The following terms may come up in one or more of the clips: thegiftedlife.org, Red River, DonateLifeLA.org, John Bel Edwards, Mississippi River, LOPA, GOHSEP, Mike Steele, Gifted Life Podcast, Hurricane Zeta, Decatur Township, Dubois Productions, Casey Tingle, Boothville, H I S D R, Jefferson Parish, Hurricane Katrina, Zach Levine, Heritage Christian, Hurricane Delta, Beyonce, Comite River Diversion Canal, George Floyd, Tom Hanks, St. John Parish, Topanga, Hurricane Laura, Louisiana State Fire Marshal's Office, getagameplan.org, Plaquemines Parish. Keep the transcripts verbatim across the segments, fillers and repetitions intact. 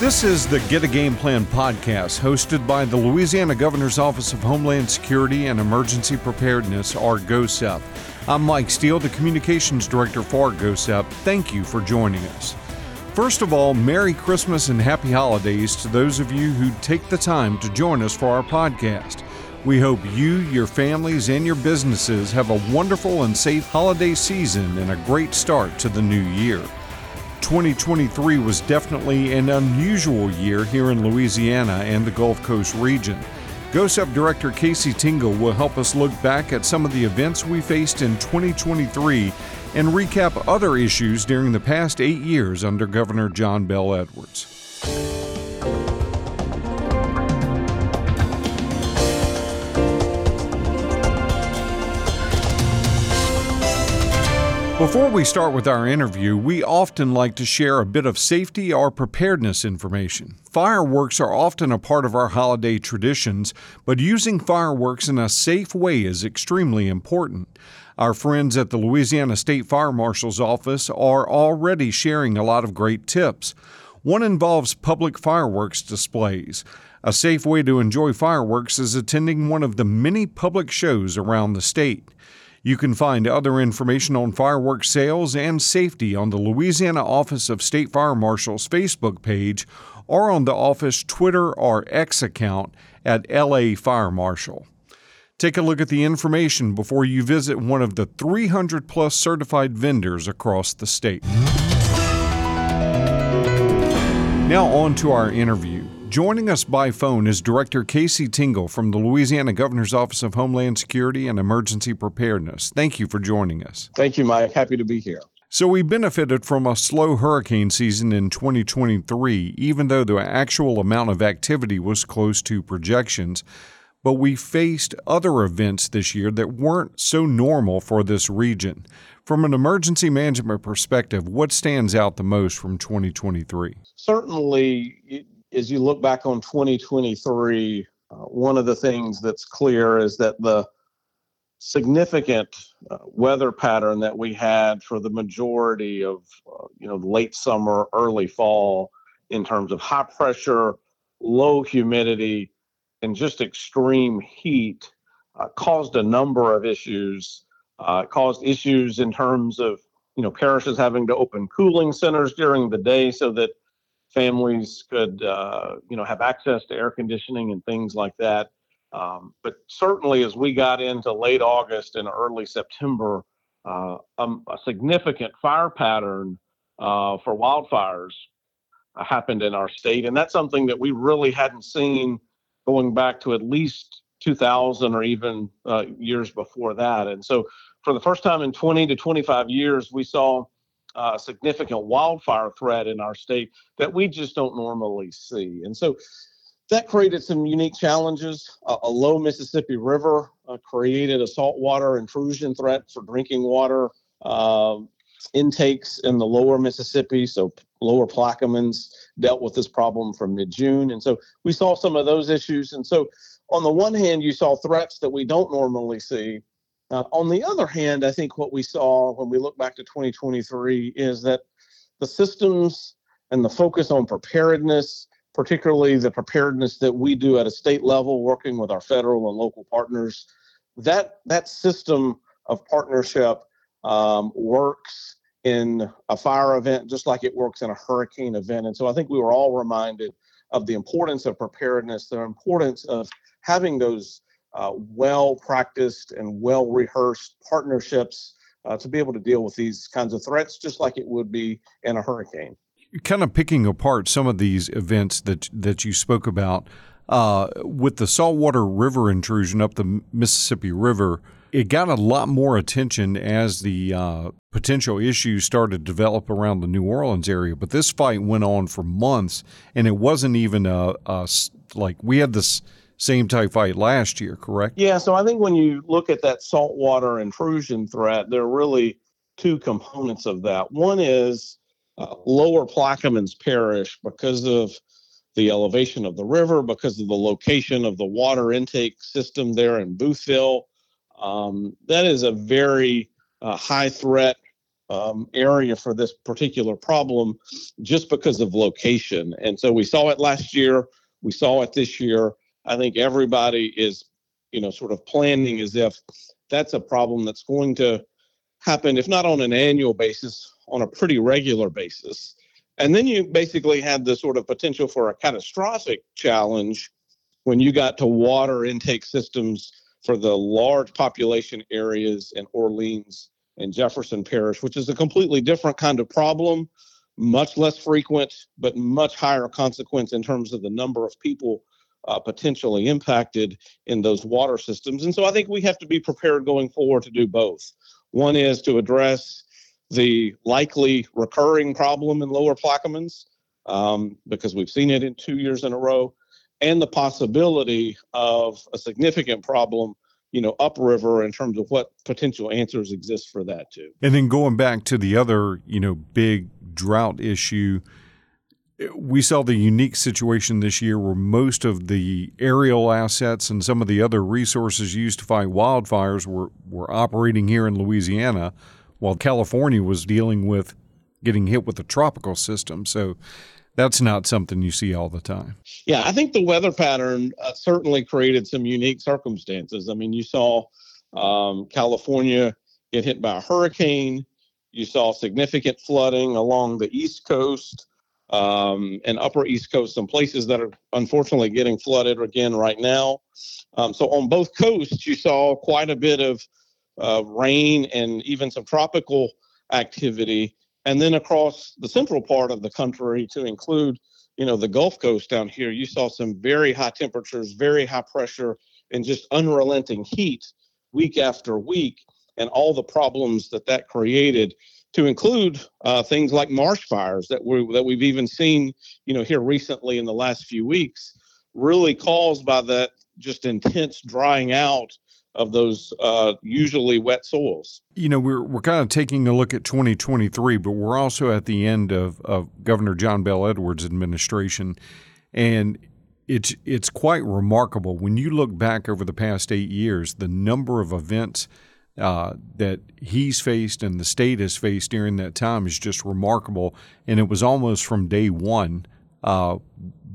This is the Get a Game Plan podcast, hosted by the Louisiana Governor's Office of Homeland Security and Emergency Preparedness, or GOHSEP. I'm Mike Steele, the Communications Director for GOHSEP. Thank you for joining us. First of all, Merry Christmas and Happy Holidays to those of you who take the time to join us for our podcast. We hope you, your families, and your businesses have a wonderful and safe holiday season and a great start to the new year. twenty twenty-three was definitely an unusual year here in Louisiana and the Gulf Coast region. GOHSEP Director Casey Tingle will help us look back at some of the events we faced in twenty twenty-three and recap other issues during the past eight years under Governor John Bel Edwards. Before we start with our interview, we often like to share a bit of safety or preparedness information. Fireworks are often a part of our holiday traditions, but using fireworks in a safe way is extremely important. Our friends at the Louisiana State Fire Marshal's Office are already sharing a lot of great tips. One involves public fireworks displays. A safe way to enjoy fireworks is attending one of the many public shows around the state. You can find other information on fireworks sales and safety on the Louisiana Office of State Fire Marshal's Facebook page or on the office Twitter or X account at L A Fire Marshal. Take a look at the information before you visit one of the three hundred plus certified vendors across the state. Now on to our interview. Joining us by phone is Director Casey Tingle from the Louisiana Governor's Office of Homeland Security and Emergency Preparedness. Thank you for joining us. Thank you, Mike. Happy to be here. So we benefited from a slow hurricane season in twenty twenty-three, even though the actual amount of activity was close to projections. But we faced other events this year that weren't so normal for this region. From an emergency management perspective, what stands out the most from twenty twenty-three? Certainly, it- As you look back on twenty twenty-three, uh, one of the things that's clear is that the significant uh, weather pattern that we had for the majority of, uh, you know, late summer, early fall, in terms of high pressure, low humidity, and just extreme heat, uh, caused a number of issues. Uh, caused issues in terms of, you know, parishes having to open cooling centers during the day so that families could, uh, you know, have access to air conditioning and things like that. Um, but certainly as we got into late August and early September, uh, um, a significant fire pattern uh, for wildfires uh, happened in our state. And that's something that we really hadn't seen going back to at least two thousand or even uh, years before that. And so for the first time in twenty to twenty-five years, we saw Uh, a significant wildfire threat in our state that we just don't normally see. And so that created some unique challenges. Uh, a low Mississippi River uh, created a saltwater intrusion threat for drinking water uh, intakes in the lower Mississippi. So lower Plaquemines dealt with this problem from mid-June. And so we saw some of those issues. And so on the one hand, you saw threats that we don't normally see. Uh, on the other hand, I think what we saw when we look back to twenty twenty-three is that the systems and the focus on preparedness, particularly the preparedness that we do at a state level, working with our federal and local partners, that that system of partnership um, works in a fire event just like it works in a hurricane event. And so I think we were all reminded of the importance of preparedness, the importance of having those Uh, well-practiced and well-rehearsed partnerships uh, to be able to deal with these kinds of threats, just like it would be in a hurricane. Kind of picking apart some of these events that that you spoke about, uh, with the saltwater river intrusion up the Mississippi River, it got a lot more attention as the uh, potential issues started to develop around the New Orleans area. But this fight went on for months, and it wasn't even a, a like we had this same type fight last year, correct? Yeah, so I think when you look at that saltwater intrusion threat, there are really two components of that. One is uh, lower Plaquemines Parish, because of the elevation of the river, because of the location of the water intake system there in Boothville. Um, that is a very uh, high threat um, area for this particular problem just because of location. And so we saw it last year. We saw it this year. I think everybody is, you know, sort of planning as if that's a problem that's going to happen, if not on an annual basis, on a pretty regular basis. And then you basically had the sort of potential for a catastrophic challenge when you got to water intake systems for the large population areas in Orleans and Jefferson Parish, which is a completely different kind of problem, much less frequent, but much higher consequence in terms of the number of people uh, potentially impacted in those water systems. And so I think we have to be prepared going forward to do both. One is to address the likely recurring problem in Lower Plaquemines, um, because we've seen it in two years in a row, and the possibility of a significant problem, you know, upriver in terms of what potential answers exist for that too. And then going back to the other, you know, big drought issue, we saw the unique situation this year where most of the aerial assets and some of the other resources used to fight wildfires were, were operating here in Louisiana, while California was dealing with getting hit with a tropical system. So that's not something you see all the time. Yeah, I think the weather pattern uh, certainly created some unique circumstances. I mean, you saw um, California get hit by a hurricane. You saw significant flooding along the East Coast um, and Upper East Coast, some places that are unfortunately getting flooded again right now. Um, so on both coasts, you saw quite a bit of uh, rain and even some tropical activity. And then across the central part of the country, to include, you know, the Gulf Coast down here, you saw some very high temperatures, very high pressure, and just unrelenting heat week after week, and all the problems that that created, to include uh, things like marsh fires that we that we've even seen, you know, here recently in the last few weeks, really caused by that just intense drying out of those uh, usually wet soils. You know, we're we're kind of taking a look at twenty twenty-three, but we're also at the end of, of Governor John Bel Edwards' administration, and it's it's quite remarkable when you look back over the past eight years, the number of events uh, that he's faced and the state has faced during that time is just remarkable, and it was almost from day one uh,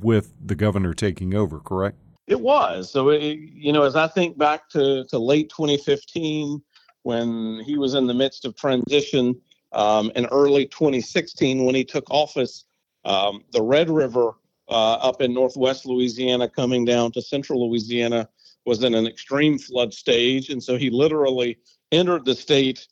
with the governor taking over, correct? It was. So, it, you know, as I think back to, to late twenty fifteen, when he was in the midst of transition, um, and early twenty sixteen, when he took office, um, the Red River uh, up in northwest Louisiana coming down to central Louisiana was in an extreme flood stage. And so he literally entered the state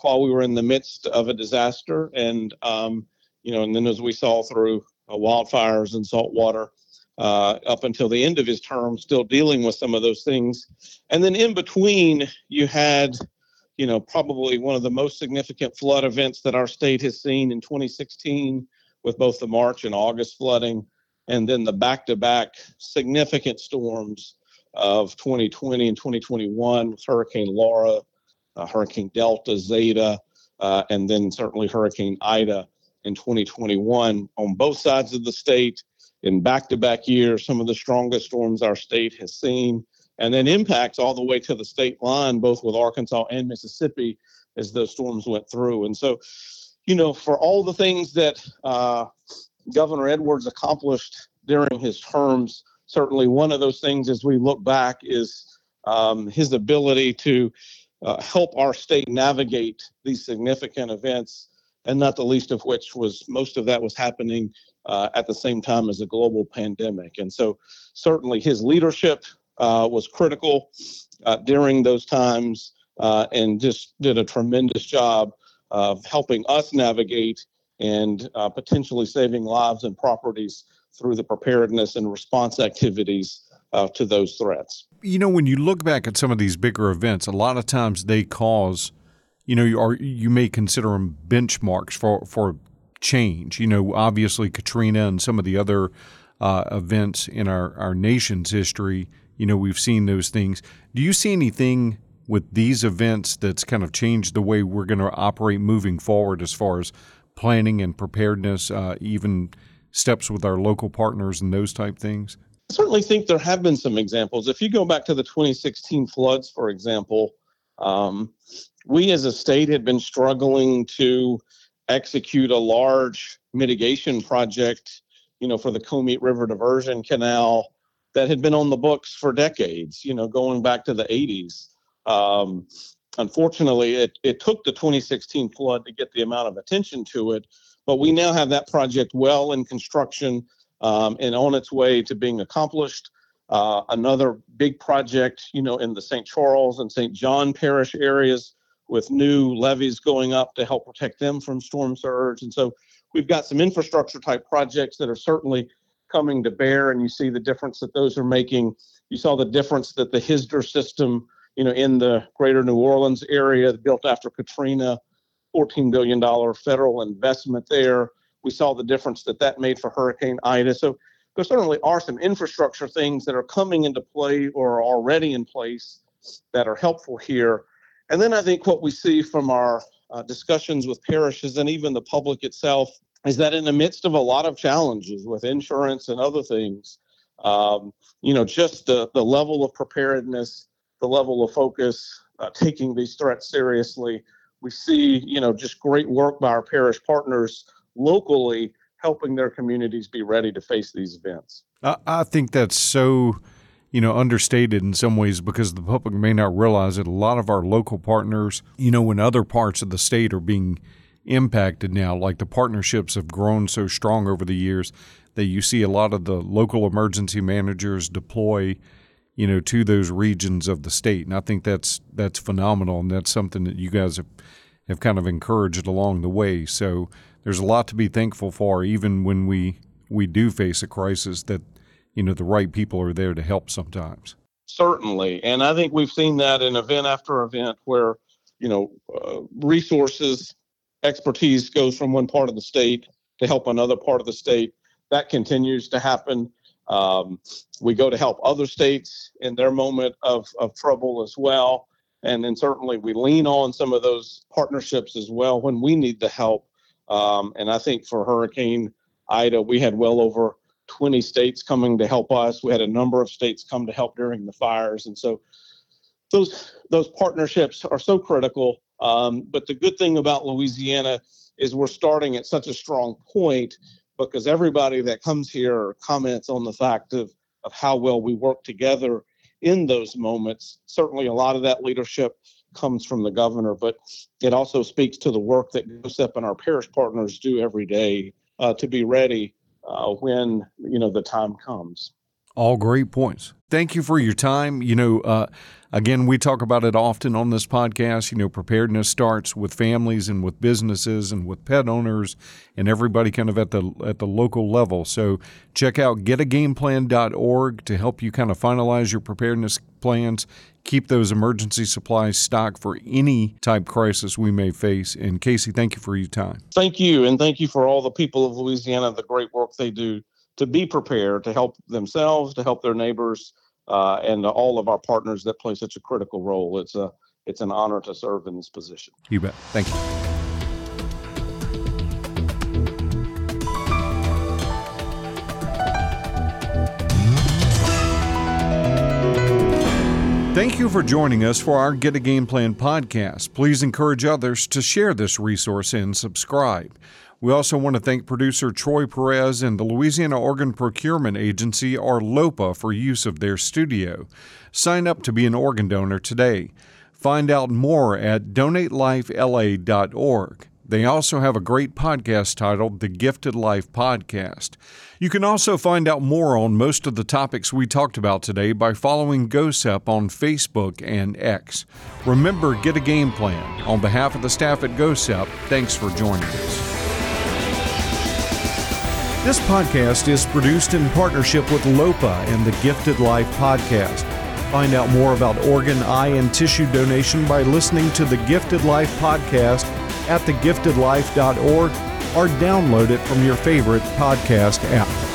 while we were in the midst of a disaster. And, um, you know, and then as we saw through uh, wildfires and saltwater, Uh, up until the end of his term, still dealing with some of those things. And then in between, you had, you know, probably one of the most significant flood events that our state has seen in twenty sixteen, with both the March and August flooding, and then the back-to-back significant storms of twenty twenty and twenty twenty-one with Hurricane Laura, uh, Hurricane Delta, Zeta, uh, and then certainly Hurricane Ida in twenty twenty-one on both sides of the state. In back-to-back years, some of the strongest storms our state has seen, and then impacts all the way to the state line, both with Arkansas and Mississippi, as those storms went through. And so, you know, for all the things that uh, Governor Edwards accomplished during his terms, certainly one of those things as we look back is um, his ability to uh, help our state navigate these significant events, and not the least of which was most of that was happening Uh, at the same time as a global pandemic. And so certainly his leadership uh, was critical uh, during those times uh, and just did a tremendous job of helping us navigate and uh, potentially saving lives and properties through the preparedness and response activities uh, to those threats. You know, when you look back at some of these bigger events, a lot of times they cause, you know, you, are, you may consider them benchmarks for, for change. You know, obviously Katrina and some of the other uh, events in our, our nation's history, you know, we've seen those things. Do you see anything with these events that's kind of changed the way we're going to operate moving forward as far as planning and preparedness, uh, even steps with our local partners and those type things? I certainly think there have been some examples. If you go back to the twenty sixteen floods, for example, um, we as a state had been struggling to execute a large mitigation project, you know, for the Comite River Diversion Canal that had been on the books for decades, you know, going back to the eighties. Um, unfortunately, it, it took the twenty sixteen flood to get the amount of attention to it, but we now have that project well in construction um, and on its way to being accomplished. Uh, another big project, you know, in the Saint Charles and Saint John Parish areas with new levees going up to help protect them from storm surge. And so we've got some infrastructure type projects that are certainly coming to bear, and you see the difference that those are making. You saw the difference that the H I S D R system, you know, in the greater New Orleans area, built after Katrina, fourteen billion dollars federal investment there. We saw the difference that that made for Hurricane Ida. So there certainly are some infrastructure things that are coming into play or are already in place that are helpful here. And then I think what we see from our uh, discussions with parishes and even the public itself is that in the midst of a lot of challenges with insurance and other things, um, you know, just the, the level of preparedness, the level of focus, uh, taking these threats seriously. We see, you know, just great work by our parish partners locally helping their communities be ready to face these events. I, I think that's so, you know, understated in some ways because the public may not realize that a lot of our local partners, you know, in other parts of the state are being impacted now, like the partnerships have grown so strong over the years that you see a lot of the local emergency managers deploy, you know, to those regions of the state. And I think that's that's phenomenal, and that's something that you guys have, have kind of encouraged along the way. So there's a lot to be thankful for, even when we, we do face a crisis, that, you know, the right people are there to help sometimes. Certainly. And I think we've seen that in event after event where, you know, uh, resources, expertise goes from one part of the state to help another part of the state. That continues to happen. Um, we go to help other states in their moment of, of trouble as well. And then certainly we lean on some of those partnerships as well when we need the help. Um, and I think for Hurricane Ida, we had well over twenty states coming to help us. We had a number of states come to help during the fires. And so those those partnerships are so critical. Um, but the good thing about Louisiana is we're starting at such a strong point because everybody that comes here comments on the fact of, of how well we work together in those moments. Certainly a lot of that leadership comes from the governor, but it also speaks to the work that GOHSEP and our parish partners do every day uh, to be ready uh, when, you know, the time comes. All great points. Thank you for your time. You know, uh, again, we talk about it often on this podcast. You know, preparedness starts with families and with businesses and with pet owners and everybody kind of at the at the local level. So check out get a game plan dot org to help you kind of finalize your preparedness plans, keep those emergency supplies stocked for any type crisis we may face. And Casey, thank you for your time. Thank you. And thank you for all the people of Louisiana, the great work they do to be prepared, to help themselves, to help their neighbors, uh, and all of our partners that play such a critical role. It's a, it's an honor to serve in this position. You bet. Thank you. Thank you for joining us for our Get a Game Plan podcast. Please encourage others to share this resource and subscribe. We also want to thank producer Troy Perez and the Louisiana Organ Procurement Agency, or LOPA, for use of their studio. Sign up to be an organ donor today. Find out more at donate life L A dot org. They also have a great podcast titled The Gifted Life Podcast. You can also find out more on most of the topics we talked about today by following GOHSEP on Facebook and X. Remember, get a game plan. On behalf of the staff at GOHSEP, thanks for joining us. This podcast is produced in partnership with LOPA and The Gifted Life Podcast. Find out more about organ, eye, and tissue donation by listening to The Gifted Life Podcast at the gifted life dot org or download it from your favorite podcast app.